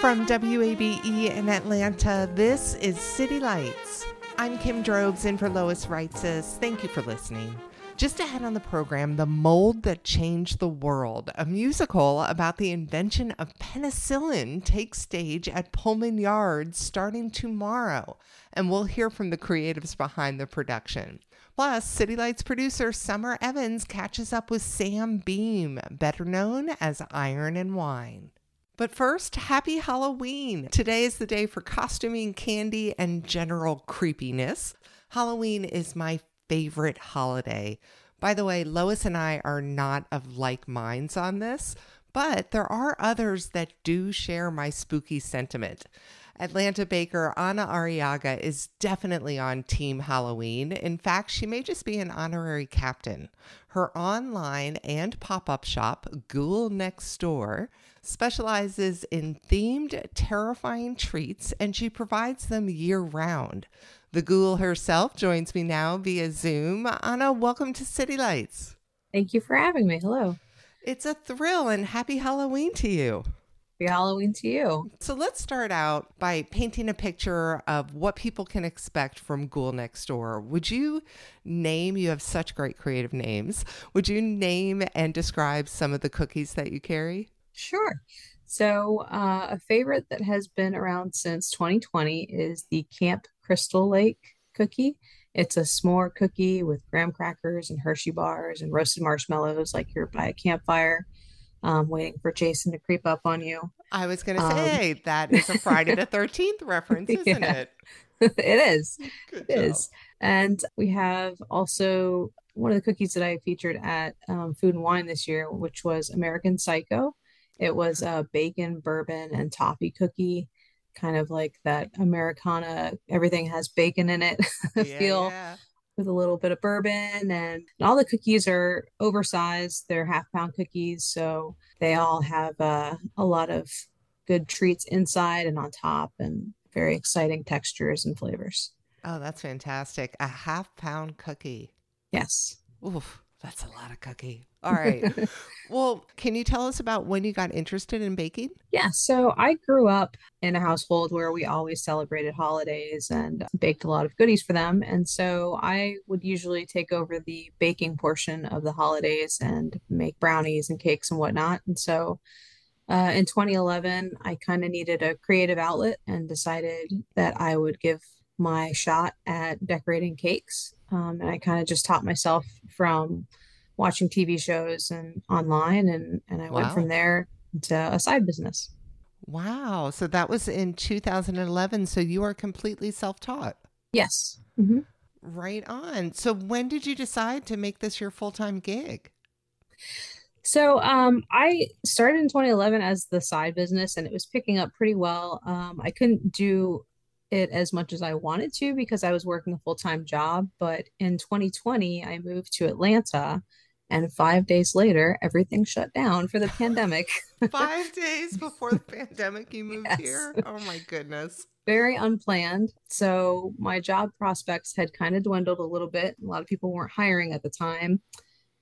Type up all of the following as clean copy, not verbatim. From WABE in Atlanta, this is City Lights. I'm Kim Drobes in for Lois Reitzes. Thank you for listening. Just ahead on the program, The Mold That Changed the World, a musical about the invention of penicillin, takes stage at Pullman Yards starting tomorrow. And we'll hear from the creatives behind the production. Plus, City Lights producer Summer Evans catches up with Sam Beam, better known as Iron and Wine. But first, happy Halloween. Today is the day for costuming, candy, and general creepiness. Halloween is my favorite holiday. By the way, Lois and I are not of like minds on this, but there are others that do share my spooky sentiment. Atlanta baker Ana Arriaga is definitely on Team Halloween. In fact, she may just be an honorary captain. Her online and pop-up shop, Ghoul Next Door, specializes in themed, terrifying treats, and she provides them year-round. The ghoul herself joins me now via Zoom. Ana, welcome to City Lights. Thank you for having me. Hello. It's a thrill, and happy Halloween to you. Halloween to you. So let's start out by painting a picture of what people can expect from Ghoul Next Door. Would you name, you have such great creative names, would you name and describe some of the cookies that you carry? Sure. So a favorite that has been around since 2020 is the Camp Crystal Lake cookie. It's a s'more cookie with graham crackers and Hershey bars and roasted marshmallows like you're by a campfire. Waiting for Jason to creep up on you. I was going to say, that is a Friday the 13th reference, isn't it? It is. It is. And we have also one of the cookies that I featured at Food and Wine this year, which was American Psycho. It was a bacon, bourbon, and toffee cookie, kind of like that Americana, everything has bacon in it feel. Yeah. With a little bit of bourbon, and all the cookies are oversized. They're 1/2 pound cookies, so they all have a lot of good treats inside and on top, and very exciting textures and flavors. Oh, that's fantastic. A 1/2 pound cookie. Yes. Oof, that's a lot of cookie. All right. Well, can you tell us about when you got interested in baking? Yeah. So I grew up in a household where we always celebrated holidays and baked a lot of goodies for them. And so I would usually take over the baking portion of the holidays and make brownies and cakes and whatnot. And so in 2011, I kind of needed a creative outlet and decided that I would give my shot at decorating cakes. And I kind of just taught myself from watching TV shows and online, and I went from there to a side business. Wow. So that was in 2011. So you are completely self-taught. Yes. Mm-hmm. Right on. So when did you decide to make this your full-time gig? So I started in 2011 as the side business, and it was picking up pretty well. I couldn't do it as much as I wanted to because I was working a full-time job. But in 2020, I moved to Atlanta. And 5 days later, everything shut down for the pandemic. 5 days before the pandemic, you moved here? Oh, my goodness. Very unplanned. So my job prospects had kind of dwindled a little bit. A lot of people weren't hiring at the time.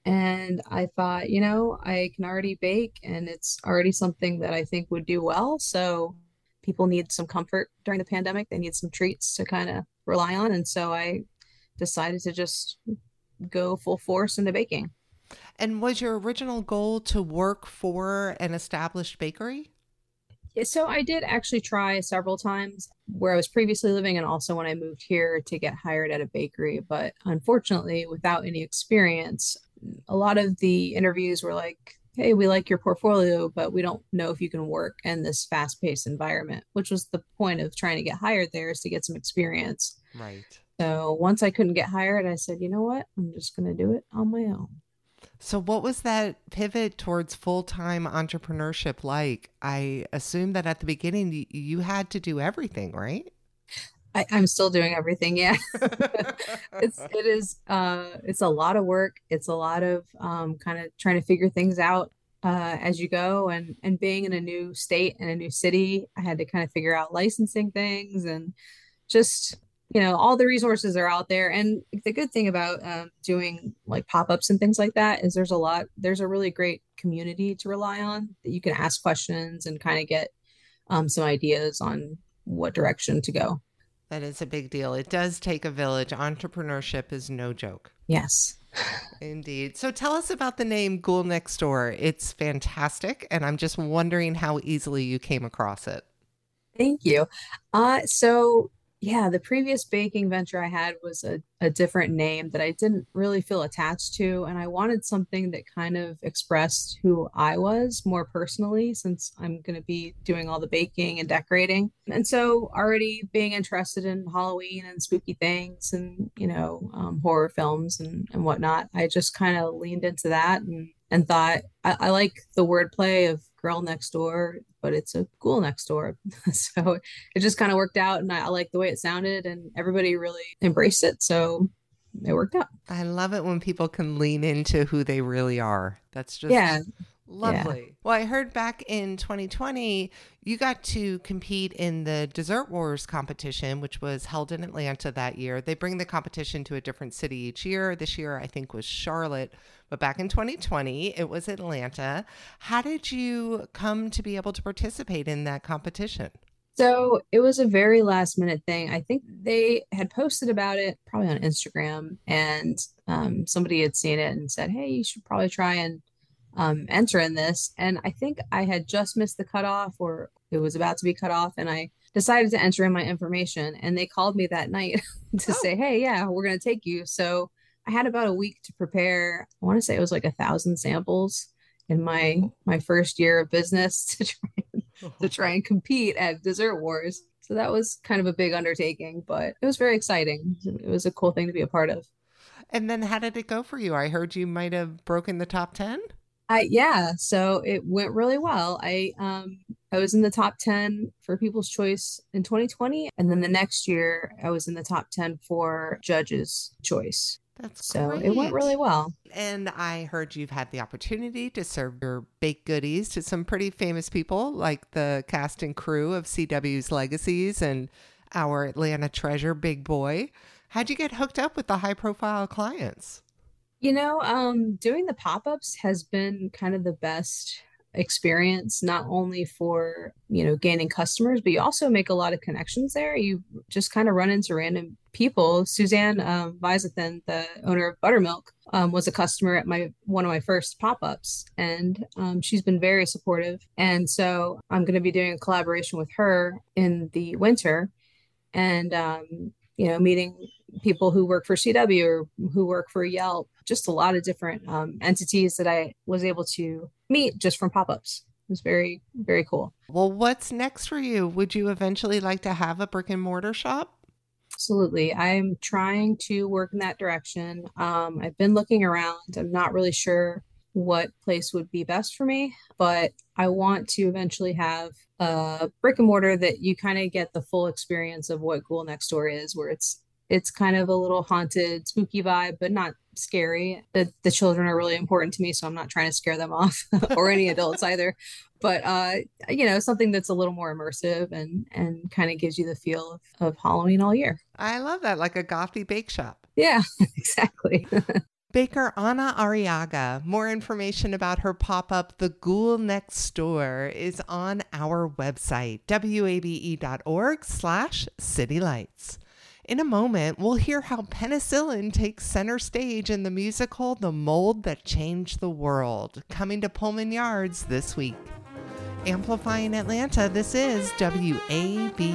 And I thought, you know, I can already bake, and it's already something that I think would do well. So people need some comfort during the pandemic. They need some treats to kind of rely on. And so I decided to just go full force into baking. And was your original goal to work for an established bakery? So I did actually try several times where I was previously living and also when I moved here to get hired at a bakery. But unfortunately, without any experience, a lot of the interviews were like, hey, we like your portfolio, but we don't know if you can work in this fast-paced environment, which was the point of trying to get hired there, is to get some experience. Right. So once I couldn't get hired, I said, you know what, I'm just going to do it on my own. So what was that pivot towards full-time entrepreneurship like? I assume that at the beginning you had to do everything, right? I'm still doing everything. Yeah. It's a lot of work. It's a lot of kind of trying to figure things out as you go, and being in a new state and a new city, I had to kind of figure out licensing things and just, you know, all the resources are out there. And the good thing about doing like pop-ups and things like that is there's a really great community to rely on that you can ask questions and kind of get some ideas on what direction to go. That is a big deal. It does take a village. Entrepreneurship is no joke. Yes. Indeed. So tell us about the name Ghoul Next Door. It's fantastic. And I'm just wondering how easily you came across it. Thank you. So the previous baking venture I had was a different name that I didn't really feel attached to. And I wanted something that kind of expressed who I was more personally, since I'm going to be doing all the baking and decorating. And so already being interested in Halloween and spooky things and, you know, horror films and whatnot, I just kind of leaned into that and thought, I like the wordplay of girl next door, but it's a ghoul next door. So it just kind of worked out, and I liked the way it sounded, and everybody really embraced it. So it worked out. I love it when people can lean into who they really are. That's just lovely. Yeah. Well, I heard back in 2020, you got to compete in the Dessert Wars competition, which was held in Atlanta that year. They bring the competition to a different city each year. This year, I think, was Charlotte. But back in 2020, it was Atlanta. How did you come to be able to participate in that competition? So it was a very last minute thing. I think they had posted about it probably on Instagram, and somebody had seen it and said, hey, you should probably try and enter in this. And I think I had just missed the cutoff, or it was about to be cut off, and I decided to enter in my information, and they called me that night to say, hey, yeah, we're going to take you. So I had about a week to prepare. I want to say it was like 1,000 samples in my first year of business to try and compete at Dessert Wars. So that was kind of a big undertaking, but it was very exciting. It was a cool thing to be a part of. And then how did it go for you? I heard you might have broken the top 10. So it went really well. I was in the top 10 for People's Choice in 2020. And then the next year I was in the top 10 for Judges' Choice. That's great. It went really well. And I heard you've had the opportunity to serve your baked goodies to some pretty famous people, like the cast and crew of CW's Legacies and our Atlanta treasure, Big Boy. How'd you get hooked up with the high profile clients? You know, doing the pop-ups has been kind of the best experience, not only for, you know, gaining customers, but you also make a lot of connections there. You just kind of run into random people. Suzanne Visathan, the owner of Buttermilk, was a customer at one of my first pop-ups, and she's been very supportive. And so I'm going to be doing a collaboration with her in the winter, and, you know, meeting people who work for CW or who work for Yelp, just a lot of different entities that I was able to meet just from pop-ups. It was very, very cool. Well, what's next for you? Would you eventually like to have a brick and mortar shop? Absolutely. I'm trying to work in that direction. I've been looking around. I'm not really sure what place would be best for me, but I want to eventually have a brick and mortar that you kind of get the full experience of what Ghoul Next Door is, where it's kind of a little haunted, spooky vibe, but not scary. The children are really important to me, so I'm not trying to scare them off or any adults either. But, you know, something that's a little more immersive and kind of gives you the feel of Halloween all year. I love that. Like a gothy bake shop. Yeah, exactly. Baker Ana Arriaga. More information about her pop-up, The Ghoul Next Door, is on our website, wabe.org/citylights. In a moment, we'll hear how penicillin takes center stage in the musical The Mold That Changed the World, coming to Pullman Yards this week. Amplifying Atlanta, this is WABE.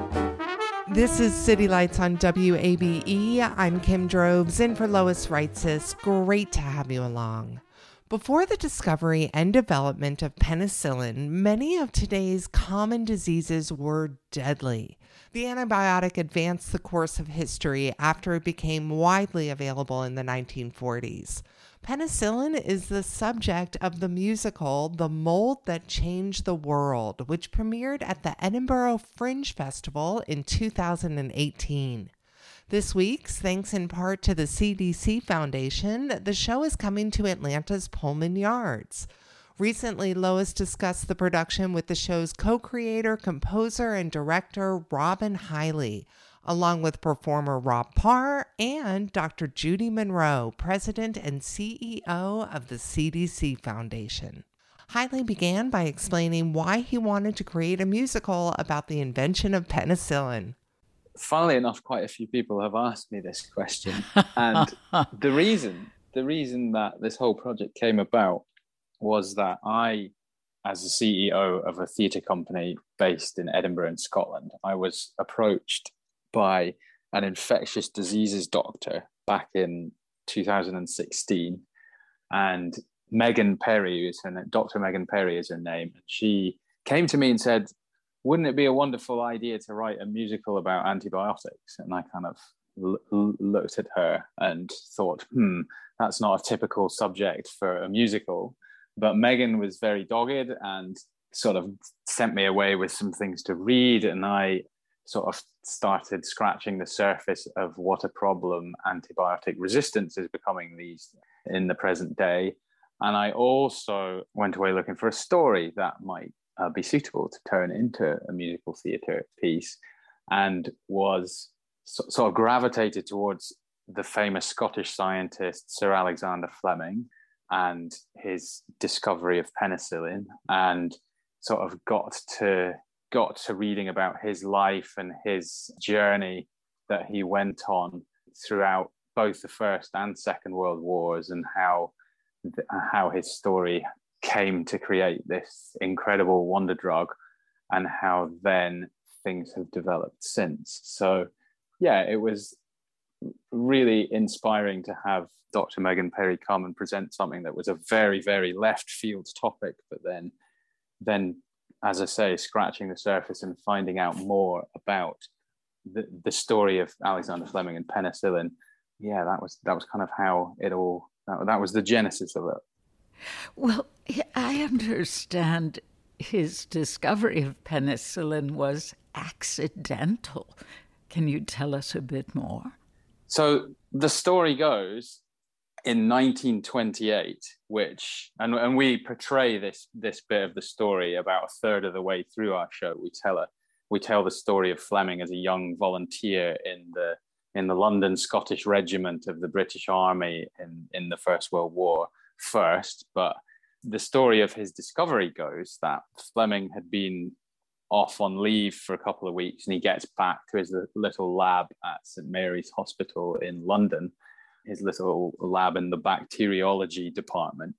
This is City Lights on WABE. I'm Kim Drobes, in for Lois Reitzes. Great to have you along. Before the discovery and development of penicillin, many of today's common diseases were deadly. The antibiotic advanced the course of history after it became widely available in the 1940s. Penicillin is the subject of the musical The Mold That Changed the World, which premiered at the Edinburgh Fringe Festival in 2018. This week, thanks in part to the CDC Foundation, the show is coming to Atlanta's Pullman Yards. Recently, Lois discussed the production with the show's co-creator, composer, and director Robin Hiley, along with performer Rob Parr and Dr. Judy Monroe, president and CEO of the CDC Foundation. Hiley began by explaining why he wanted to create a musical about the invention of penicillin. Funnily enough, quite a few people have asked me this question. And the reason that this whole project came about was that I, as the CEO of a theatre company based in Edinburgh in Scotland, I was approached by an infectious diseases doctor back in 2016. And Megan Perry, Dr. Megan Perry is her name. And she came to me and said, wouldn't it be a wonderful idea to write a musical about antibiotics? And I kind of looked at her and thought, that's not a typical subject for a musical. But Megan was very dogged and sort of sent me away with some things to read. And I sort of started scratching the surface of what a problem antibiotic resistance is becoming in the present day. And I also went away looking for a story that might be suitable to turn into a musical theatre piece, and was sort of gravitated towards the famous Scottish scientist Sir Alexander Fleming and his discovery of penicillin, and sort of got to reading about his life and his journey that he went on throughout both the First and Second World Wars, and how his story came to create this incredible wonder drug, and how then things have developed since. So yeah, it was really inspiring to have Dr. Megan Perry come and present something that was a very, very left field topic, but then as I say, scratching the surface and finding out more about the story of Alexander Fleming and penicillin. Yeah, that was kind of how it all, that was the genesis of it. Well, I understand his discovery of penicillin was accidental. Can you tell us a bit more? So the story goes, in 1928, and we portray this bit of the story about a third of the way through our show. We tell the story of Fleming as a young volunteer in the London Scottish Regiment of the British Army in the First World War first. But the story of his discovery goes that Fleming had been off on leave for a couple of weeks, and he gets back to his little lab at St. Mary's Hospital in London, his little lab in the bacteriology department,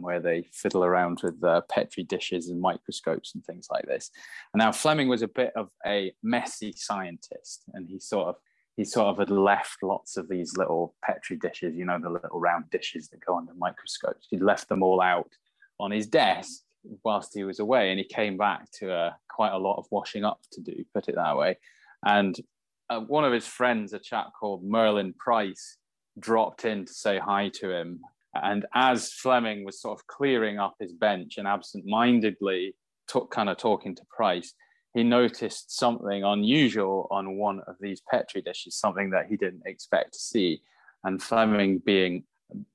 where they fiddle around with petri dishes and microscopes and things like this. And now Fleming was a bit of a messy scientist, and he sort of he sort of had left lots of these little Petri dishes, you know, the little round dishes that go under microscopes. He'd left them all out on his desk whilst he was away, and he came back to quite a lot of washing up to do, put it that way. And one of his friends, a chap called Merlin Price, dropped in to say hi to him. And as Fleming was sort of clearing up his bench and absentmindedly talking to Price, he noticed something unusual on one of these Petri dishes, something that he didn't expect to see. And Fleming,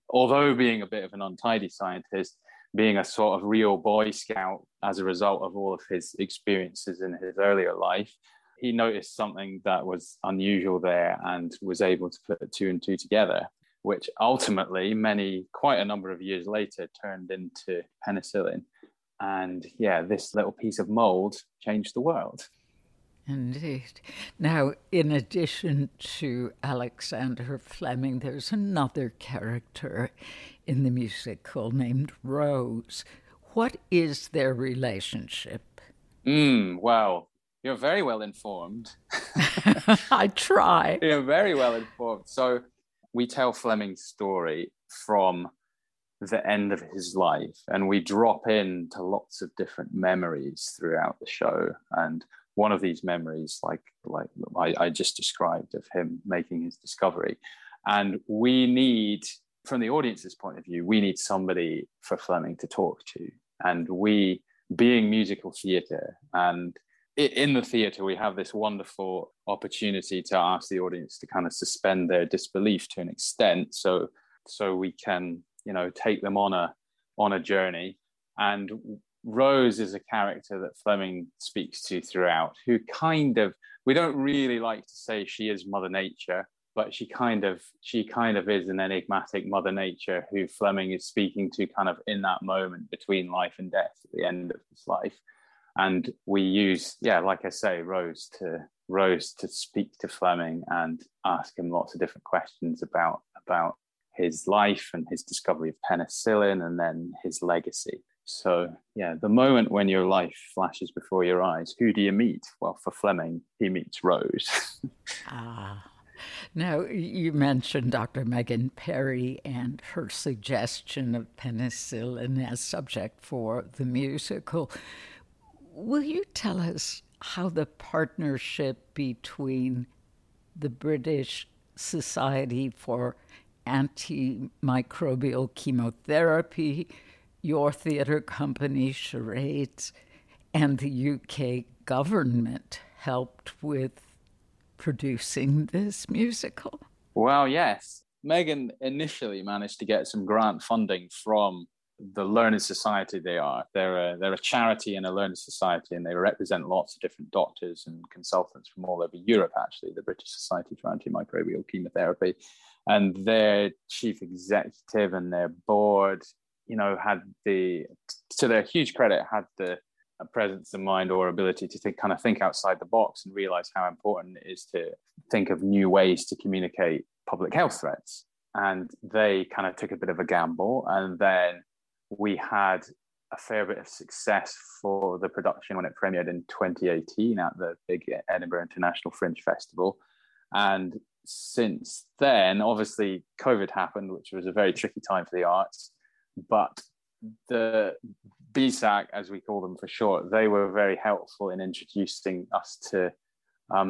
although being a bit of an untidy scientist, being a sort of real Boy Scout as a result of all of his experiences in his earlier life, he noticed something that was unusual there and was able to put two and two together, which ultimately quite a number of years later turned into penicillin. And yeah, this little piece of mold changed the world. Indeed. Now, in addition to Alexander Fleming, there's another character in the musical named Rose. What is their relationship? Well, you're very well informed. I try. You're very well informed. So we tell Fleming's story from the end of his life, and we drop into lots of different memories throughout the show. And one of these memories, like I just described, of him making his discovery. And we need, from the audience's point of view, we need somebody for Fleming to talk to. And we, being musical theatre, and in the theatre, we have this wonderful opportunity to ask the audience to kind of suspend their disbelief to an extent, so we can, you know, take them on a journey. And Rose is a character that Fleming speaks to throughout, who kind of, we don't really like to say she is Mother Nature, but she kind of is an enigmatic Mother Nature who Fleming is speaking to kind of in that moment between life and death at the end of his life. And we use, like I say, Rose to speak to Fleming and ask him lots of different questions about his life and his discovery of penicillin and then his legacy. So, yeah, the moment when your life flashes before your eyes, who do you meet? Well, for Fleming, he meets Rose. Now, you mentioned Dr. Megan Perry and her suggestion of penicillin as subject for the musical. Will you tell us how the partnership between the British Society for Antimicrobial Chemotherapy, your theatre company, Charades, and the UK government helped with producing this musical? Well, yes. Megan initially managed to get some grant funding from the Learned Society. They're a charity and a learned society, and they represent lots of different doctors and consultants from all over Europe, actually, the British Society for Antimicrobial Chemotherapy. And their chief executive and their board, you know, to their huge credit, had a presence of mind or ability to think outside the box and realize how important it is to think of new ways to communicate public health threats. And they kind of took a bit of a gamble. And then we had a fair bit of success for the production when it premiered in 2018 at the big Edinburgh International Fringe Festival. And since then, obviously, COVID happened, which was a very tricky time for the arts, but the BSAC, as we call them for short, they were very helpful in introducing us to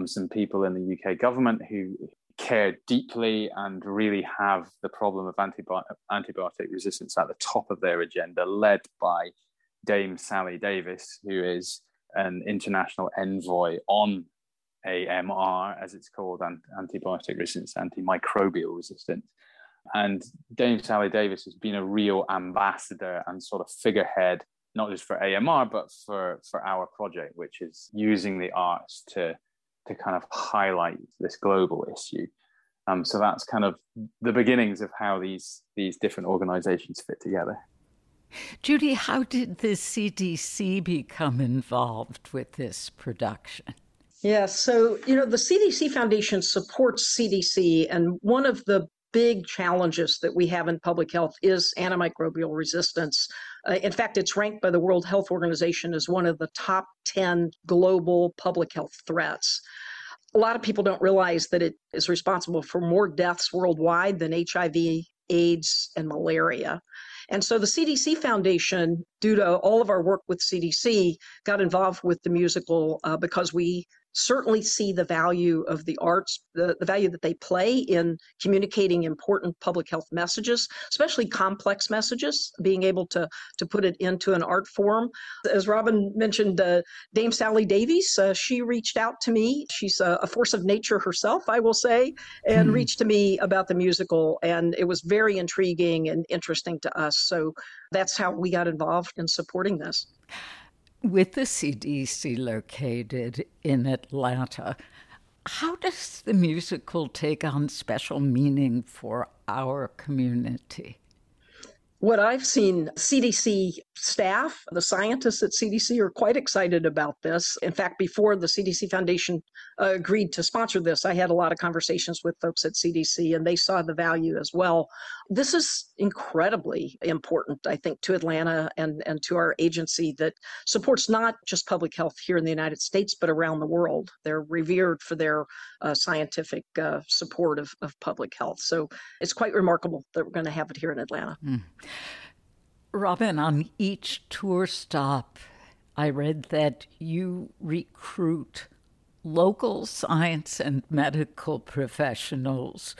some people in the UK government who care deeply and really have the problem of antibiotic resistance at the top of their agenda, led by Dame Sally Davies, who is an international envoy on AMR, as it's called, antibiotic resistance, antimicrobial resistance. And Dame Sally Davies has been a real ambassador and sort of figurehead, not just for AMR, but for our project, which is using the arts to kind of highlight this global issue. So that's kind of the beginnings of how these different organizations fit together. Judy, how did the CDC become involved with this production? Yeah, so, you know, the CDC Foundation supports CDC, and one of the big challenges that we have in public health is antimicrobial resistance. In fact, it's ranked by the World Health Organization as one of the top 10 global public health threats. a lot of people don't realize that it is responsible for more deaths worldwide than HIV, AIDS, and malaria. And so the CDC Foundation, due to all of our work with CDC, got involved with the musical because we certainly see the value of the arts, the value that they play in communicating important public health messages, especially complex messages, being able to put it into an art form. As Robin mentioned, Dame Sally Davies, she reached out to me. She's a force of nature herself, I will say, and reached to me about the musical. And it was very intriguing and interesting to us. So that's how we got involved in supporting this. With the CDC located in Atlanta, how does the musical take on special meaning for our community? What I've seen, CDC staff, the scientists at CDC are quite excited about this. In fact, before the CDC Foundation agreed to sponsor this, I had a lot of conversations with folks at CDC, and they saw the value as well. This is incredibly important, I think, to Atlanta and to our agency that supports not just public health here in the United States, but around the world. They're revered for their scientific support of public health. So it's quite remarkable that we're going to have it here in Atlanta. Mm. Robin, on each tour stop, I read that you recruit local science and medical professionals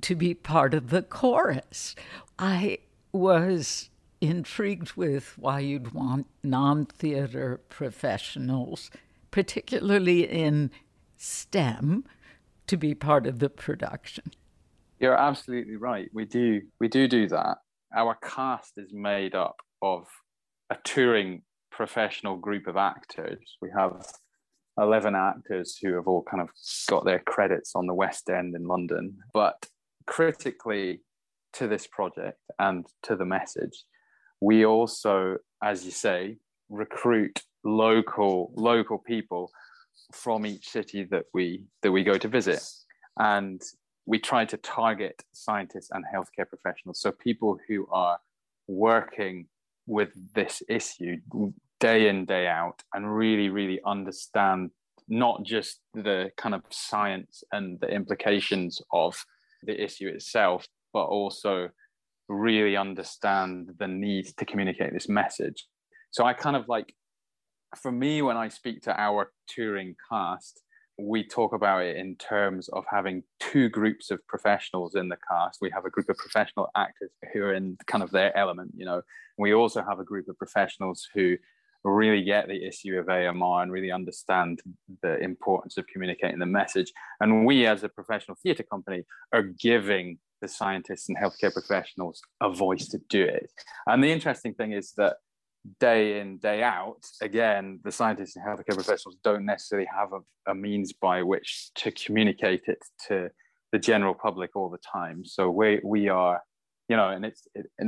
to be part of the chorus. I was intrigued with why you'd want non-theater professionals, particularly in STEM, to be part of the production. You're absolutely right. We do that. Our cast is made up of a touring professional group of actors. We have 11 actors who have all kind of got their credits on the West End in London. But critically to this project and to the message, we also, as you say, recruit local people from each city that we go to visit. And we try to target scientists and healthcare professionals, so people who are working with this issue day in, day out, and really, really understand not just the kind of science and the implications of the issue itself, but also really understand the need to communicate this message. So I kind of like, for me, when I speak to our touring cast, we talk about it in terms of having two groups of professionals in the cast. We have a group of professional actors who are in kind of their element, you know. We also have a group of professionals who really get the issue of AMR and really understand the importance of communicating the message. And we, as a professional theatre company, are giving the scientists and healthcare professionals a voice to do it. And the interesting thing is that day in, day out, again, the scientists and healthcare professionals don't necessarily have a means by which to communicate it to the general public all the time. So we are, you know, and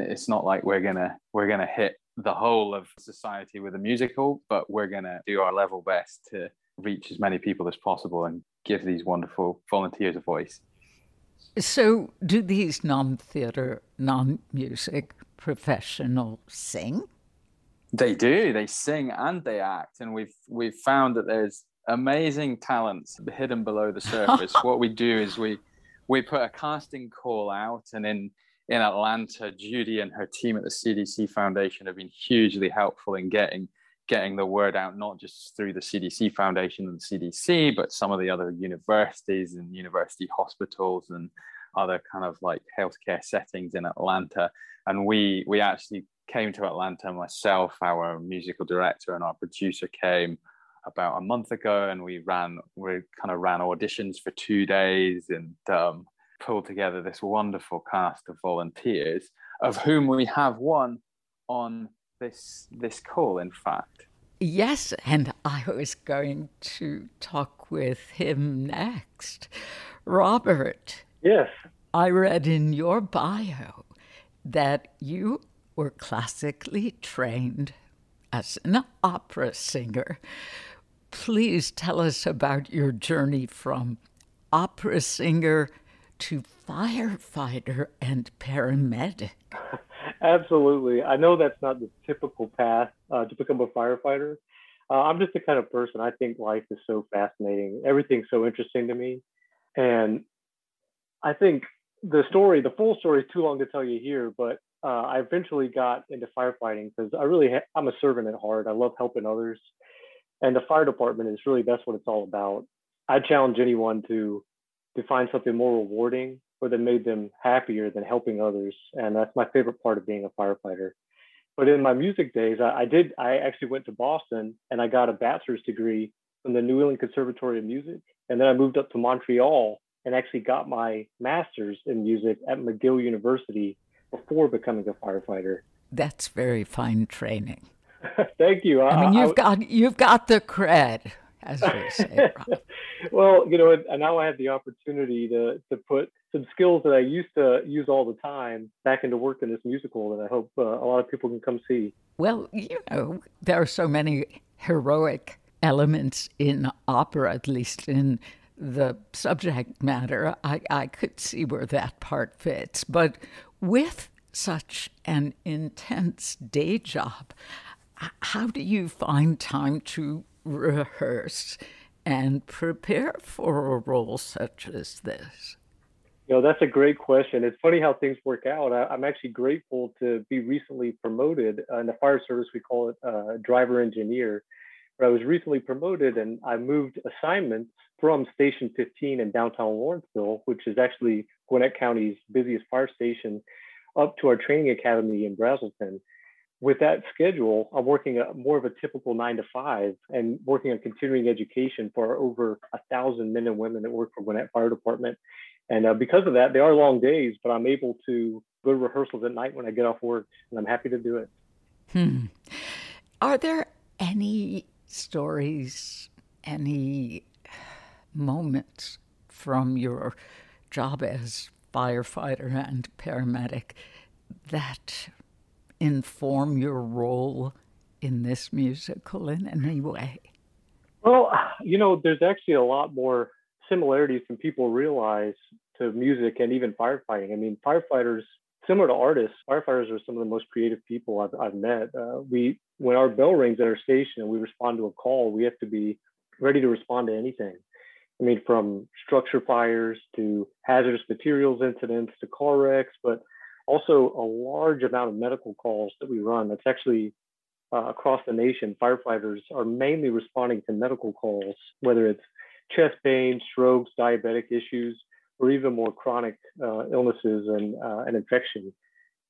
it's not like we're gonna hit the whole of society with a musical, but we're gonna do our level best to reach as many people as possible and give these wonderful volunteers a voice. So, do these non-theater, non-music professionals sing? They do. They sing and they act, and we've found that there's amazing talents hidden below the surface. What we do is we put a casting call out, and in Atlanta, Judy and her team at the CDC Foundation have been hugely helpful in getting the word out, not just through the CDC Foundation and the CDC, but some of the other universities and university hospitals and other kind of like healthcare settings in Atlanta. And we actually came to Atlanta myself, our musical director and our producer came about a month ago, and we kind of ran auditions for 2 days and pulled together this wonderful cast of volunteers, of whom we have one on this call, in fact. Yes, and I was going to talk with him next. Robert. Yes. I read in your bio that you were classically trained as an opera singer. Please tell us about your journey from opera singer to firefighter and paramedic. Absolutely. I know that's not the typical path to become a firefighter. I'm just the kind of person, I think life is so fascinating. Everything's so interesting to me. And I think the full story is too long to tell you here, but I eventually got into firefighting because I'm a servant at heart. I love helping others. And the fire department is really, that's what it's all about. I challenge anyone to find something more rewarding or that made them happier than helping others. And that's my favorite part of being a firefighter. But in my music days, I actually went to Boston and I got a bachelor's degree from the New England Conservatory of Music. And then I moved up to Montreal and actually got my master's in music at McGill University before becoming a firefighter. That's very fine training. Thank you. You've got the cred, as we say, Rob. Well, now I have the opportunity to put some skills that I used to use all the time back into work in this musical that I hope a lot of people can come see. Well, there are so many heroic elements in opera, at least in the subject matter. I could see where that part fits. But with such an intense day job, how do you find time to rehearse and prepare for a role such as this? That's a great question. It's funny how things work out. I'm actually grateful to be recently promoted. In the fire service, we call it driver engineer. But I was recently promoted and I moved assignments from Station 15 in downtown Lawrenceville, which is actually Gwinnett County's busiest fire station, up to our training academy in Braselton. With that schedule, I'm working more of a typical 9-to-5 and working on continuing education for over 1,000 men and women that work for Gwinnett Fire Department. And because of that, they are long days, but I'm able to go to rehearsals at night when I get off work, and I'm happy to do it. Are there any stories, any moments from your job as firefighter and paramedic that inform your role in this musical in any way? Well, there's actually a lot more similarities than people realize to music and even firefighting. I mean, firefighters, similar to artists, firefighters are some of the most creative people I've met. When our bell rings at our station and we respond to a call, we have to be ready to respond to anything. I mean, from structure fires to hazardous materials incidents to car wrecks, but also a large amount of medical calls that we run. That's actually across the nation. Firefighters are mainly responding to medical calls, whether it's chest pain, strokes, diabetic issues, or even more chronic illnesses and infection.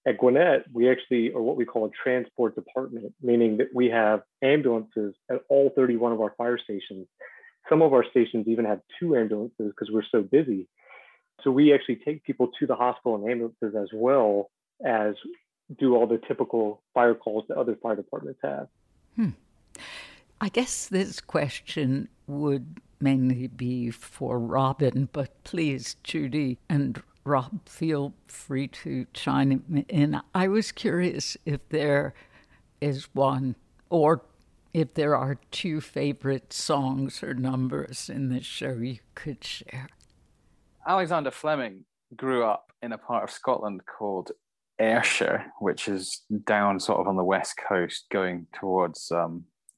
At Gwinnett, we actually are what we call a transport department, meaning that we have ambulances at all 31 of our fire stations. Some of our stations even have 2 ambulances because we're so busy. So we actually take people to the hospital in ambulances as well as do all the typical fire calls that other fire departments have. I guess this question would mainly be for Robin, but please, Judy and Rob, feel free to chime in. I was curious if there is one or if there are 2 favorite songs or numbers in this show you could share. Alexander Fleming grew up in a part of Scotland called Ayrshire, which is down sort of on the west coast going towards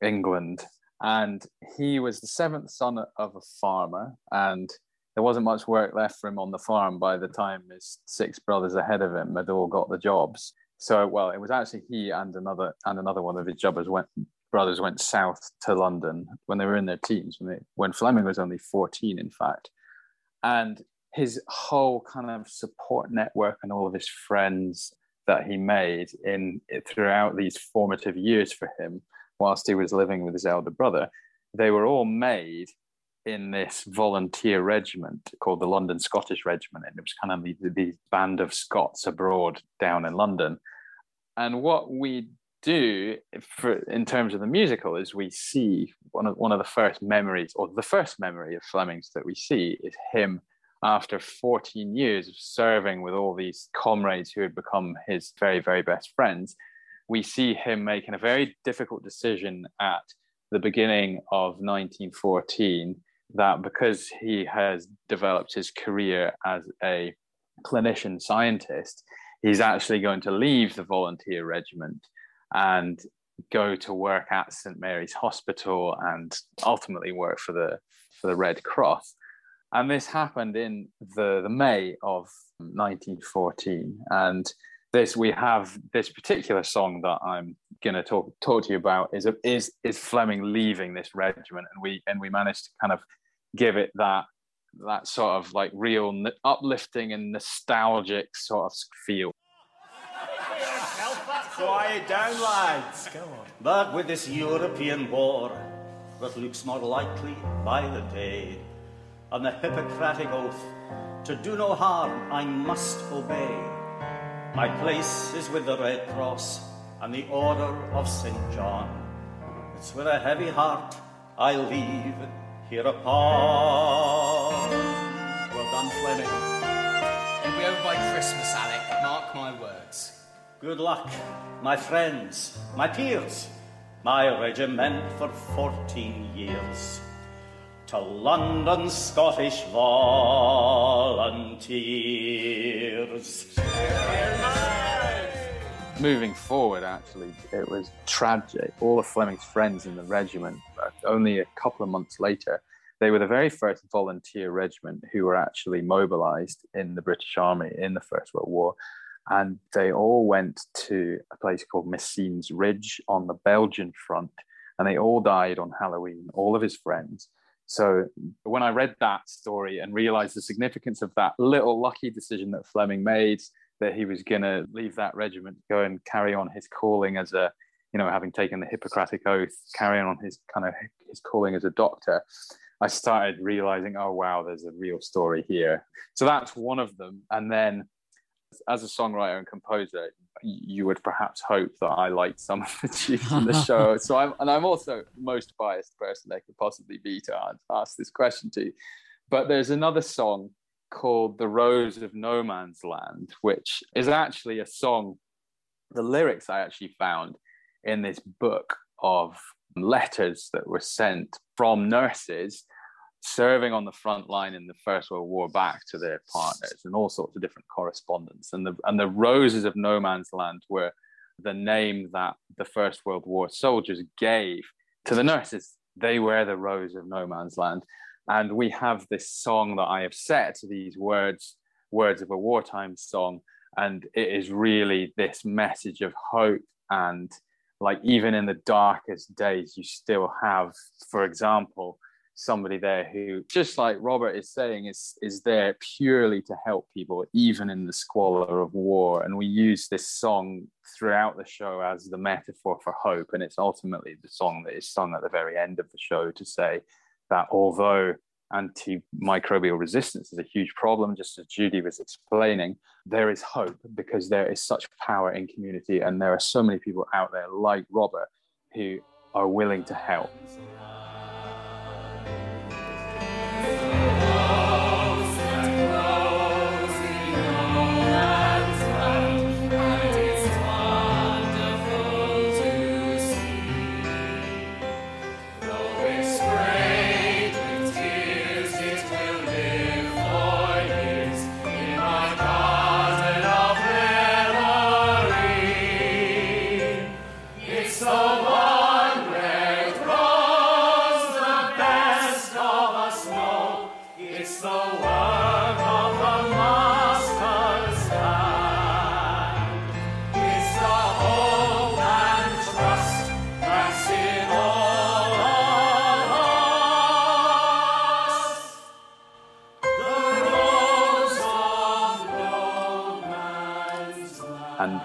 England. And he was the 7th son of a farmer, and there wasn't much work left for him on the farm by the time his 6 brothers ahead of him had all got the jobs. So, well, it was actually he and another one of his brothers went south to London when they were in their teens, when Fleming was only 14, in fact. And his whole kind of support network and all of his friends that he made throughout these formative years for him, whilst he was living with his elder brother, they were all made in this volunteer regiment called the London Scottish Regiment. And it was kind of the band of Scots abroad down in London. And what we do in terms of the musical is we see one of the first memories, or the first memory of Fleming's that we see is him after 14 years of serving with all these comrades who had become his very, very best friends. We see him making a very difficult decision at the beginning of 1914 that because he has developed his career as a clinician scientist, he's actually going to leave the volunteer regiment and go to work at St. Mary's Hospital and ultimately work for the Red Cross. And this happened in the May of 1914. And this, we have this particular song that I'm going to talk to you about is Fleming leaving this regiment, and we managed to kind of give it that sort of like real uplifting and nostalgic sort of feel. Quiet down, lads. Come on. But with this European war that looks more likely by the day, and the Hippocratic oath to do no harm I must obey, my place is with the Red Cross and the Order of St. John. It's with a heavy heart I leave hereupon. Well done, Fleming. It'll be over by Christmas, Alec. Mark my words. Good luck, my friends, my peers, my regiment for 14 years. To London Scottish Volunteers. Moving forward, actually, it was tragic. All of Fleming's friends in the regiment, only a couple of months later, they were the very first volunteer regiment who were actually mobilised in the British Army in the First World War. And they all went to a place called Messines Ridge on the Belgian front, and they all died on Halloween, all of his friends. So when I read that story and realized the significance of that little lucky decision that Fleming made, that he was going to leave that regiment, go and carry on his calling as a, you know, having taken the Hippocratic Oath, carrying on his kind of his calling as a doctor, I started realizing, oh, wow, there's a real story here. So that's one of them. And then, as a songwriter and composer, you would perhaps hope that I liked some of the tunes in the show. So I'm also the most biased person there could possibly be to ask this question to. But there's another song called The Rose of No Man's Land, which is actually a song, the lyrics I actually found in this book of letters that were sent from nurses serving on the front line in the First World War back to their partners, and all sorts of different correspondence. And the Roses of No Man's Land were the name that the First World War soldiers gave to the nurses. They were the Rose of No Man's Land. And we have this song that I have set to these words of a wartime song. And it is really this message of hope, and like even in the darkest days, you still have, for example, somebody there who, just like Robert is saying, is there purely to help people, even in the squalor of war. And we use this song throughout the show as the metaphor for hope. And it's ultimately the song that is sung at the very end of the show to say that although antimicrobial resistance is a huge problem, just as Judy was explaining, there is hope, because there is such power in community. And there are so many people out there like Robert who are willing to help.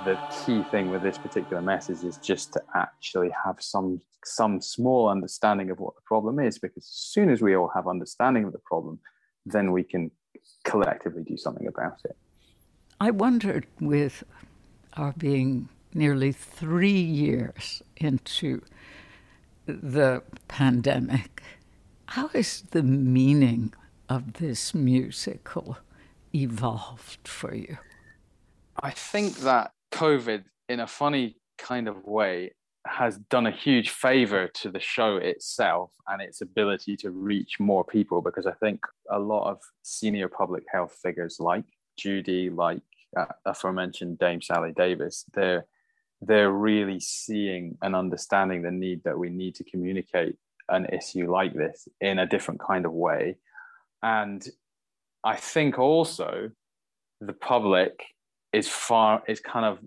The key thing with this particular message is just to actually have some small understanding of what the problem is, because as soon as we all have understanding of the problem, then we can collectively do something about it. I wondered, with our being nearly 3 years into the pandemic, how has the meaning of this musical evolved for you? I think that COVID, in a funny kind of way, has done a huge favor to the show itself and its ability to reach more people, because I think a lot of senior public health figures like Judy, like aforementioned Dame Sally Davies, they're they're really seeing and understanding the need that we need to communicate an issue like this in a different kind of way. And I think also the public is kind of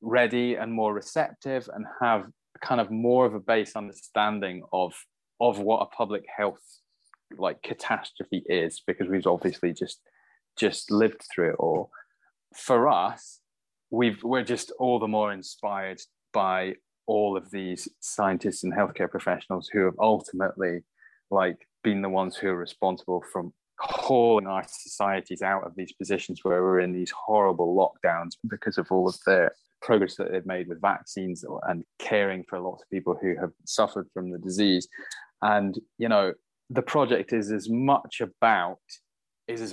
ready and more receptive and have kind of more of a base understanding of what a public health like catastrophe is, because we've obviously just lived through it all. For us, we're just all the more inspired by all of these scientists and healthcare professionals who have ultimately like been the ones who are responsible from hauling our societies out of these positions where we're in these horrible lockdowns because of all of their progress that they've made with vaccines and caring for lots of people who have suffered from the disease. And you know, the project is as much about these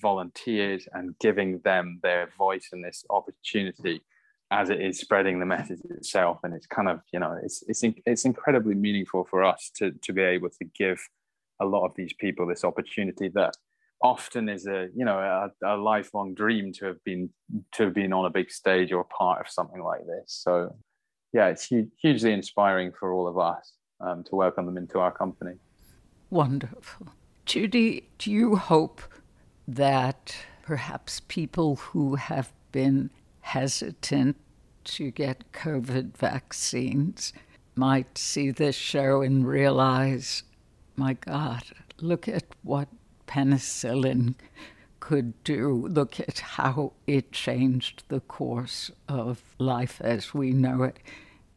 volunteers and giving them their voice and this opportunity as it is spreading the message itself. And it's kind of, you know, it's incredibly meaningful for us to be able to give a lot of these people this opportunity that often is a lifelong dream to have been on a big stage or part of something like this. So yeah, it's hugely inspiring for all of us to welcome them into our company. Wonderful. Judy, do you hope that perhaps people who have been hesitant to get COVID vaccines might see this show and realize, my God, look at what penicillin could do. Look at how it changed the course of life as we know it,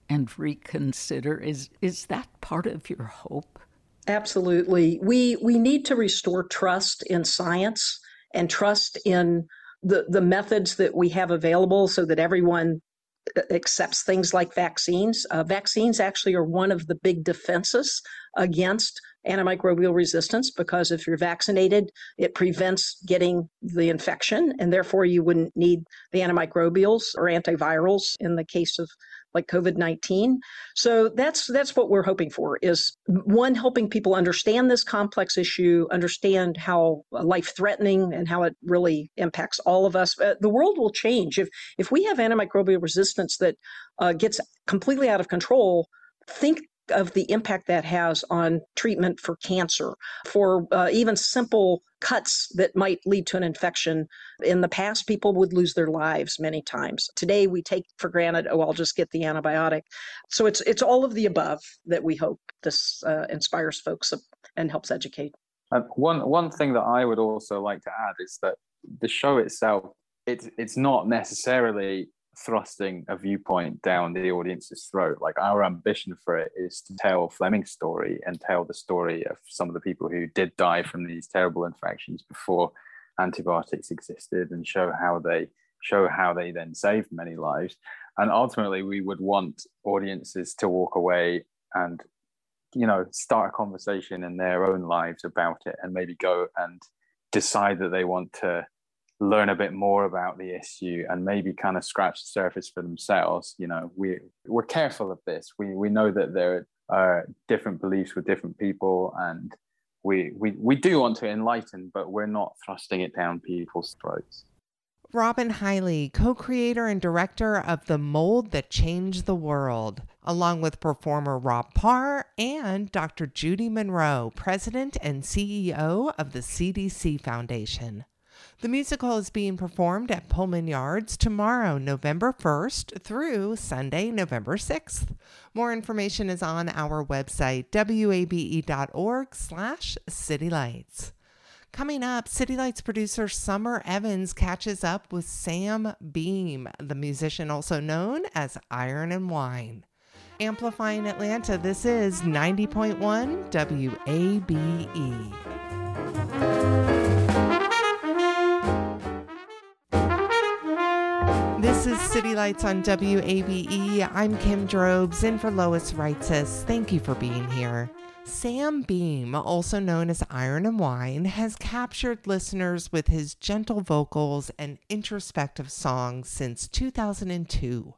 and reconsider. Is that part of your hope? Absolutely. We need to restore trust in science and trust in the methods that we have available so that everyone accepts things like vaccines. Vaccines actually are one of the big defenses against antimicrobial resistance, because if you're vaccinated, it prevents getting the infection, and therefore you wouldn't need the antimicrobials or antivirals in the case of like COVID-19. So that's what we're hoping for, is one, helping people understand this complex issue, understand how life-threatening and how it really impacts all of us. The world will change. If we have antimicrobial resistance that gets completely out of control, think of the impact that has on treatment for cancer, for even simple cuts that might lead to an infection. In the past, people would lose their lives many times. Today, we take for granted, I'll just get the antibiotic. So it's all of the above that we hope this inspires folks and helps educate. One thing that I would also like to add is that the show itself, it's not necessarily thrusting a viewpoint down the audience's throat. Like, our ambition for it is to tell Fleming's story and tell the story of some of the people who did die from these terrible infections before antibiotics existed, and show how they then saved many lives. And ultimately, we would want audiences to walk away and, you know, start a conversation in their own lives about it, and maybe go and decide that they want to learn a bit more about the issue and maybe kind of scratch the surface for themselves. You know, we're careful of this. We know that there are different beliefs with different people, and we do want to enlighten, but we're not thrusting it down people's throats. Robin Hiley, co-creator and director of The Mold That Changed the World, along with performer Rob Parr and Dr. Judy Monroe, president and CEO of the CDC Foundation. The musical is being performed at Pullman Yards tomorrow, November 1st through Sunday, November 6th. More information is on our website, wabe.org/citylights. Coming up, City Lights producer Summer Evans catches up with Sam Beam, the musician also known as Iron and Wine. Amplifying Atlanta, this is 90.1 WABE. This is City Lights on WABE. I'm Kim Drobes, in for Lois Reitzes. Thank you for being here. Sam Beam, also known as Iron and Wine, has captured listeners with his gentle vocals and introspective songs since 2002.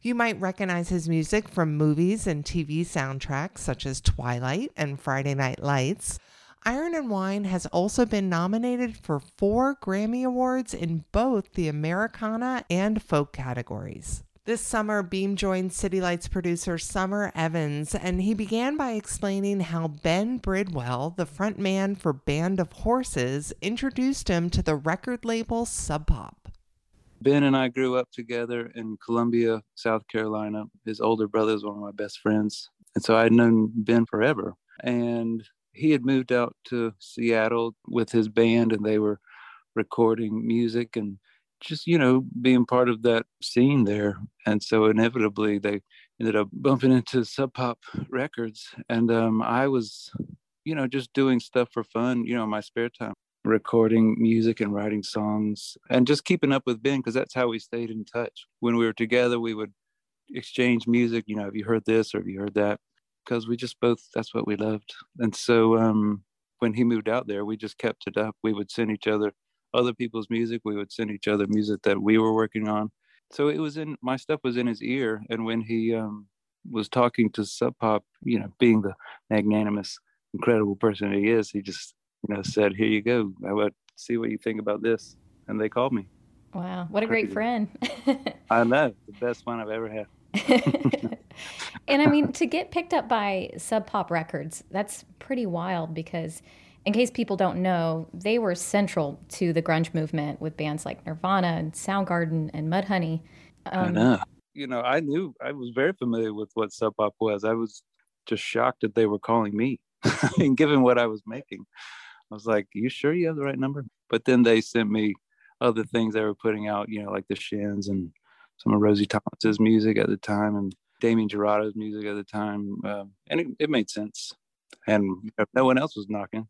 You might recognize his music from movies and TV soundtracks such as Twilight and Friday Night Lights. Iron and Wine has also been nominated for 4 Grammy Awards in both the Americana and folk categories. This summer, Beam joined City Lights producer Summer Evans, and he began by explaining how Ben Bridwell, the frontman for Band of Horses, introduced him to the record label Sub Pop. Ben and I grew up together in Columbia, South Carolina. His older brother is one of my best friends, and so I had known Ben forever. And he had moved out to Seattle with his band, and they were recording music and just, you know, being part of that scene there. And so inevitably they ended up bumping into Sub Pop Records. And I was, you know, just doing stuff for fun, you know, in my spare time, recording music and writing songs and just keeping up with Ben, because that's how we stayed in touch. When we were together, we would exchange music, you know, have you heard this or have you heard that? Because we just both, that's what we loved. And so when he moved out there, we just kept it up. We would send each other other people's music. We would send each other music that we were working on. So it was in, my stuff was in his ear. And when he was talking to Sub Pop, you know, being the magnanimous, incredible person he is, he just, you know, said, here you go. I would see what you think about this. And they called me. Wow. What a great friend. I know. The best one I've ever had. And I mean, to get picked up by Sub Pop Records, that's pretty wild, because in case people don't know, they were central to the grunge movement with bands like Nirvana and Soundgarden and Mudhoney. I know. You know, I knew, I was very familiar with what Sub Pop was. I was just shocked that they were calling me. And given what I was making, I was like, you sure you have the right number? But then they sent me other things they were putting out, you know, like the Shins and some of Rosie Thomas's music at the time and Damien Gerardo's music at the time. And it made sense. And no one else was knocking.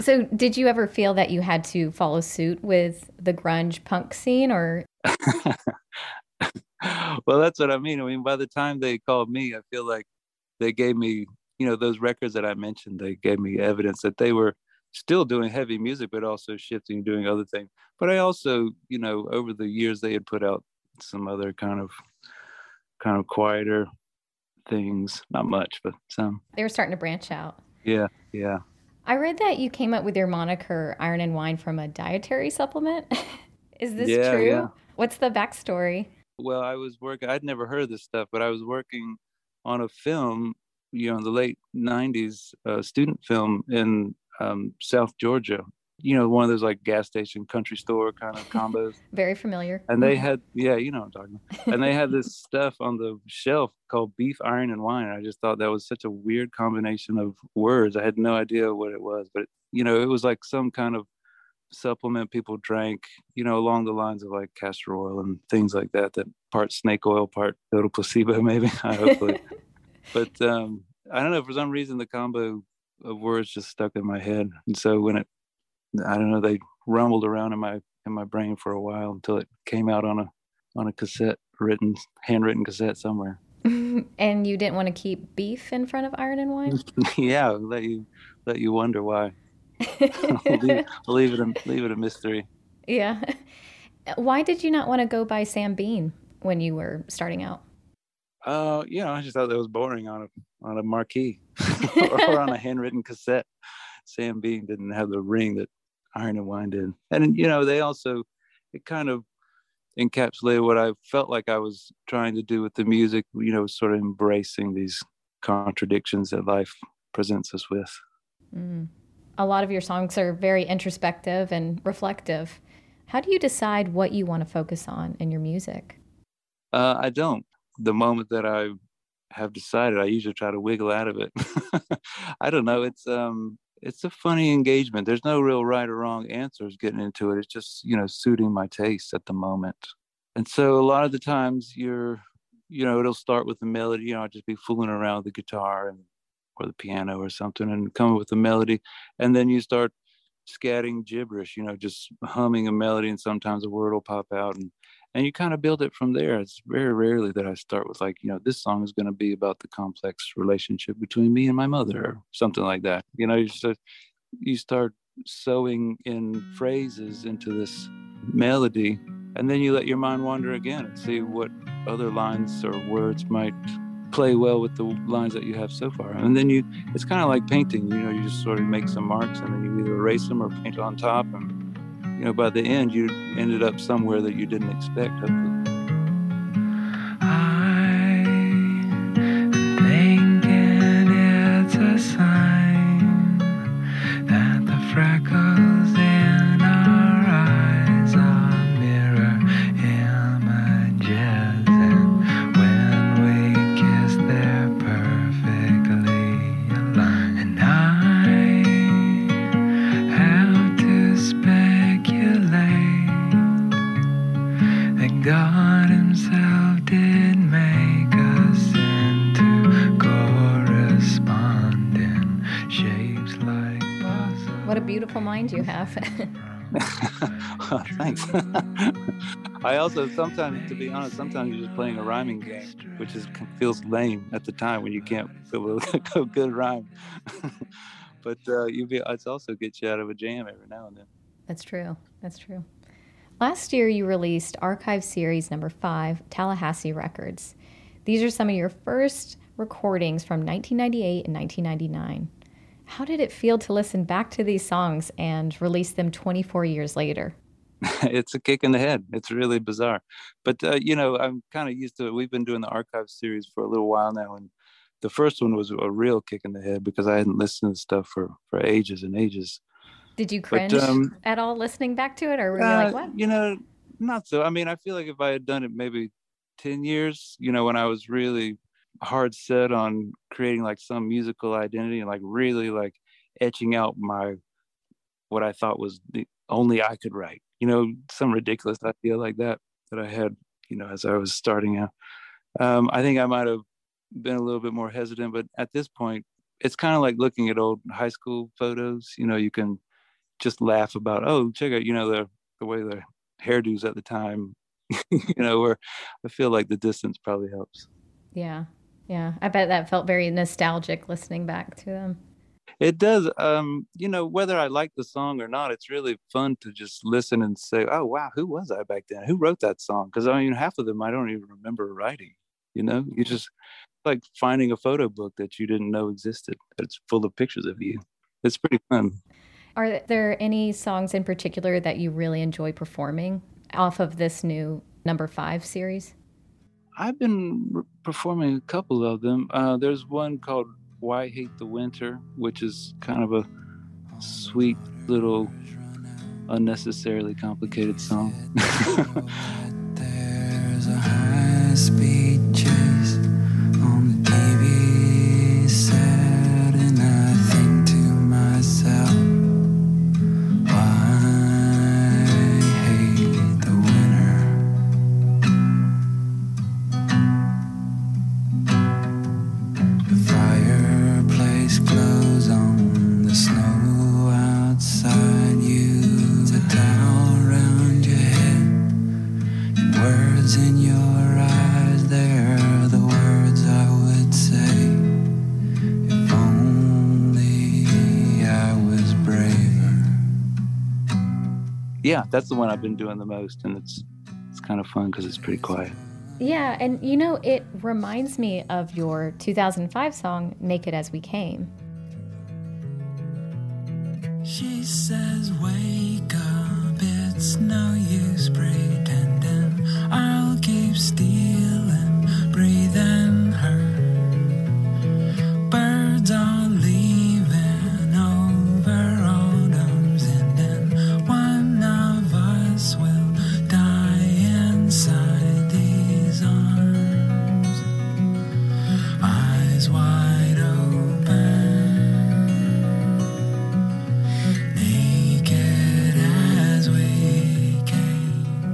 So did you ever feel that you had to follow suit with the grunge punk scene, or? Well, that's what I mean. I mean, by the time they called me, I feel like they gave me, you know, those records that I mentioned, they gave me evidence that they were still doing heavy music, but also shifting, doing other things. But I also, you know, over the years, they had put out some other kind of quieter things. Not much, but some. They were starting to branch out. Yeah, yeah. I read that you came up with your moniker, Iron and Wine, from a dietary supplement. Is this true? Yeah. What's the backstory? Well, I'd never heard of this stuff, but I was working on a film, you know, in the late 90s, student film in South Georgia, you know, one of those like gas station country store kind of combos. Very familiar. And they had, yeah, you know what I'm talking about. And they had this stuff on the shelf called beef, iron, and wine. I just thought that was such a weird combination of words. I had no idea what it was, but you know, it was like some kind of supplement people drank, you know, along the lines of like castor oil and things like that, that part snake oil, part total placebo, maybe, hopefully. But I don't know, for some reason, the combo of words just stuck in my head. And so when it, I don't know, they rumbled around in my brain for a while until it came out on a cassette, handwritten cassette somewhere. And you didn't want to keep beef in front of Iron and Wine? Yeah, let you wonder why. I'll leave it a mystery. Yeah. Why did you not want to go by Sam Beam when you were starting out? You know, I just thought that was boring on a marquee or on a handwritten cassette. Sam Beam didn't have the ring that Iron and Wine did. And, you know, they also, it kind of encapsulated what I felt like I was trying to do with the music, you know, sort of embracing these contradictions that life presents us with. Mm. A lot of your songs are very introspective and reflective. How do you decide what you want to focus on in your music? I don't. The moment that I have decided, I usually try to wiggle out of it. I don't know. It's a funny engagement. There's no real right or wrong answers getting into it. It's just, you know, suiting my taste at the moment. And so a lot of the times it'll start with the melody. You know, I'll just be fooling around with the guitar or the piano or something and come up with a melody. And then you start scatting gibberish, you know, just humming a melody, and sometimes a word will pop out and you kind of build it from there. It's very rarely that I start with like, you know, this song is going to be about the complex relationship between me and my mother or something like that. You know, you start sewing in phrases into this melody, and then you let your mind wander again and see what other lines or words might play well with the lines that you have so far. And then it's kind of like painting, you know, you just sort of make some marks and then you either erase them or paint on top. And you know, by the end, you ended up somewhere that you didn't expect, hopefully. You have. Oh, thanks. I also sometimes, to be honest, sometimes you're just playing a rhyming game, which is feels lame at the time when you can't feel a good rhyme. But it's also gets you out of a jam every now and then. That's true. That's true. Last year, you released Archive Series Number 5, Tallahassee Records. These are some of your first recordings from 1998 and 1999. How did it feel to listen back to these songs and release them 24 years later? It's a kick in the head. It's really bizarre. But, you know, I'm kind of used to it. We've been doing the archive series for a little while now. And the first one was a real kick in the head because I hadn't listened to stuff for ages and ages. Did you cringe at all listening back to it? Or were you like, what? You know, not so. I mean, I feel like if I had done it maybe 10 years, you know, when I was really hard set on creating like some musical identity and like really like etching out my what I thought was the only I could write, you know, some ridiculous idea like that I had, you know, as I was starting out, I think I might have been a little bit more hesitant. But at this point, it's kind of like looking at old high school photos. You know, you can just laugh about, oh, check out, you know, the way the hairdos at the time. You know, where I feel like the distance probably helps. Yeah. I bet that felt very nostalgic listening back to them. It does. You know, whether I like the song or not, it's really fun to just listen and say, oh, wow, who was I back then? Who wrote that song? Because I mean, half of them I don't even remember writing. You know, you just like finding a photo book that you didn't know existed. It's full of pictures of you. It's pretty fun. Are there any songs in particular that you really enjoy performing off of this new number 5 series? I've been performing a couple of them. There's one called Why Hate the Winter, which is kind of a sweet little unnecessarily complicated song. There's a high-speed chase on the TV set, and I think to myself, yeah, that's the one I've been doing the most, and it's kind of fun because it's pretty quiet. Yeah, and you know, it reminds me of your 2005 song, Naked As We Came. She says, wake up, it's no use pretending, I'll keep stealing, breathing her, birds are leaving over.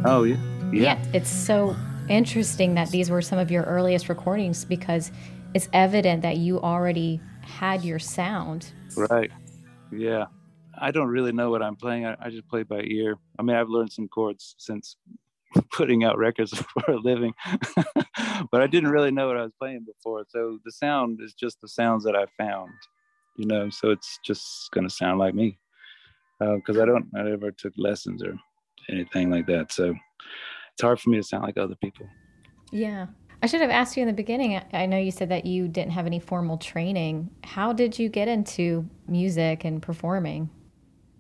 Oh, yeah. It's so interesting that these were some of your earliest recordings because it's evident that you already had your sound. Right. Yeah. I don't really know what I'm playing. I just play by ear. I mean, I've learned some chords since putting out records for a living, but I didn't really know what I was playing before. So the sound is just the sounds that I found, you know, so it's just going to sound like me because I never took lessons or anything like that. So it's hard for me to sound like other people. Yeah. I should have asked you in the beginning. I know you said that you didn't have any formal training. How did you get into music and performing?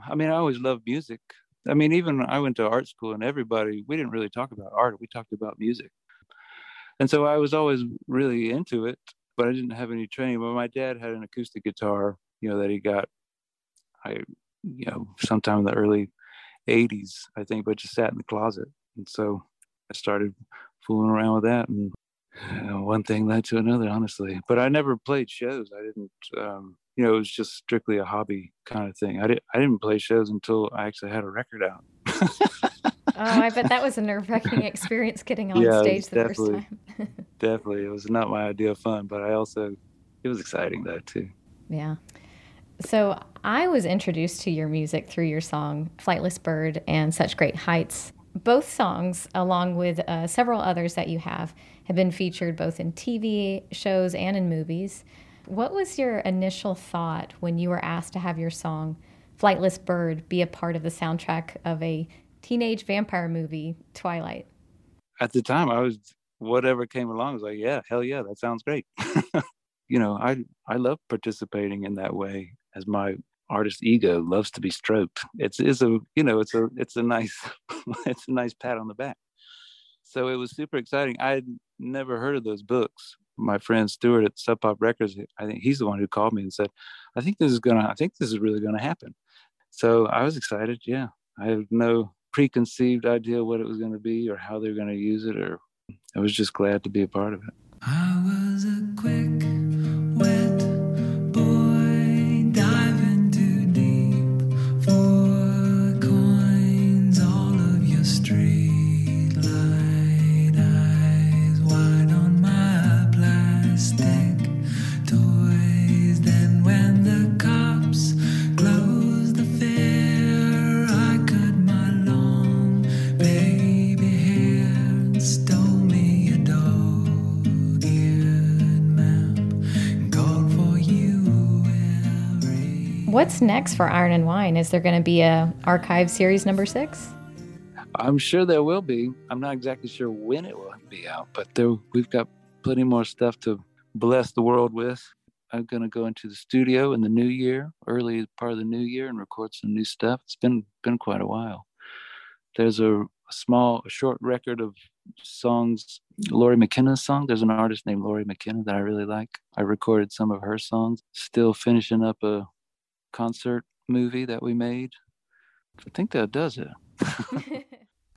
I mean, I always loved music. I mean, even when I went to art school and everybody, we didn't really talk about art. We talked about music. And so I was always really into it, but I didn't have any training. But my dad had an acoustic guitar, that he got, sometime in the early 80s, I think, but just sat in the closet. And so I started fooling around with that. And one thing led to another, honestly. But I never played shows. I didn't, it was just strictly a hobby kind of thing. I didn't play shows until I actually had a record out. Oh, I bet that was a nerve-wracking experience getting on stage the first time. Definitely. It was not my idea of fun, but it was exciting though too. Yeah. So I was introduced to your music through your song, Flightless Bird and Such Great Heights. Both songs, along with several others that you have been featured both in TV shows and in movies. What was your initial thought when you were asked to have your song, Flightless Bird, be a part of the soundtrack of a teenage vampire movie, Twilight? At the time, whatever came along, I was like, yeah, hell yeah, that sounds great. I love participating in that way, as my artist ego loves to be stroked. It's a nice pat on the back. So it was super exciting. I had never heard of those books. My friend Stuart at Sub Pop Records, I think he's the one who called me and said, I think this is really going to happen. So I was excited. Yeah. I had no preconceived idea what it was going to be or how they were going to use it, or I was just glad to be a part of it. I was a quick, wet boy diving too deep for coins, all of your street light eyes wide on my plastic toys. Then when the cops closed the fair, I cut my long baby hair and stole me a dog-eared map, called for you every... What's next for Iron and Wine? Is there going to be a archive series number 6? I'm sure there will be. I'm not exactly sure when it will be out, but we've got plenty more stuff to bless the world with. I'm going to go into the studio in the new year, early part of the new year, and record some new stuff. It's been quite a while. There's a short record of songs, Laurie McKenna's song. There's an artist named Laurie McKenna that I really like. I recorded some of her songs. Still finishing up a concert movie that we made. I think that does it.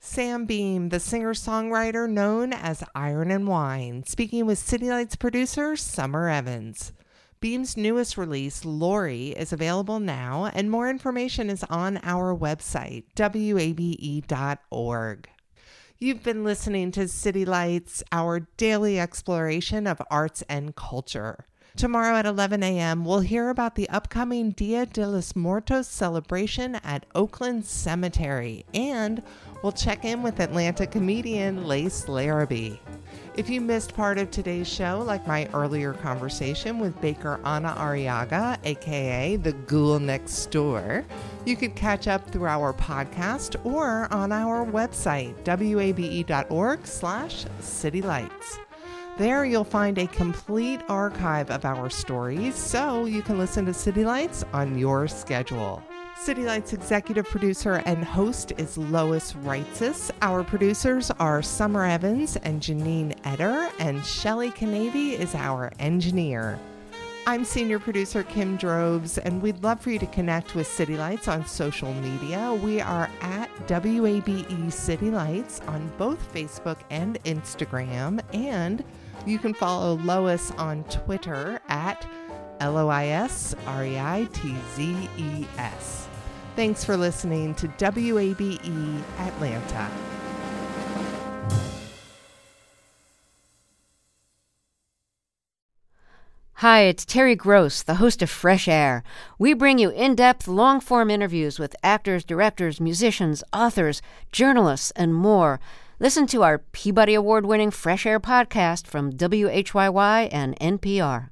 Sam Beam, the singer-songwriter known as Iron and Wine, speaking with City Lights producer Summer Evans. Beam's newest release, Laurie, is available now, and more information is on our website, wabe.org. You've been listening to City Lights, our daily exploration of arts and culture. Tomorrow at 11 a.m., we'll hear about the upcoming Dia de los Muertos celebration at Oakland Cemetery, and we'll check in with Atlanta comedian Lace Larrabee. If you missed part of today's show, like my earlier conversation with baker Ana Arriaga, aka the Ghoul Next Door, you could catch up through our podcast or on our website, wabe.org/citylights. There you'll find a complete archive of our stories, so you can listen to City Lights on your schedule. City Lights executive producer and host is Lois Reitzes. Our producers are Summer Evans and Janine Etter, and Shelley Canavy is our engineer. I'm senior producer Kim Drobes, and we'd love for you to connect with City Lights on social media. We are at WABE City Lights on both Facebook and Instagram, and you can follow Lois on Twitter at LOISREITZES. Thanks for listening to WABE Atlanta. Hi, it's Terry Gross, the host of Fresh Air. We bring you in-depth, long-form interviews with actors, directors, musicians, authors, journalists, and more. Listen to our Peabody Award-winning Fresh Air podcast from WHYY and NPR.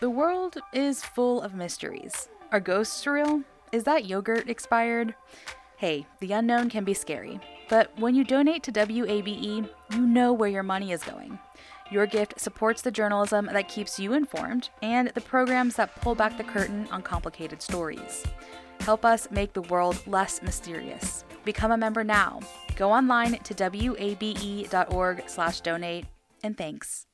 The world is full of mysteries. Are ghosts real? Is that yogurt expired? Hey, the unknown can be scary, but when you donate to WABE, you know where your money is going. Your gift supports the journalism that keeps you informed and the programs that pull back the curtain on complicated stories. Help us make the world less mysterious. Become a member now. Go online to wabe.org/donate, and thanks.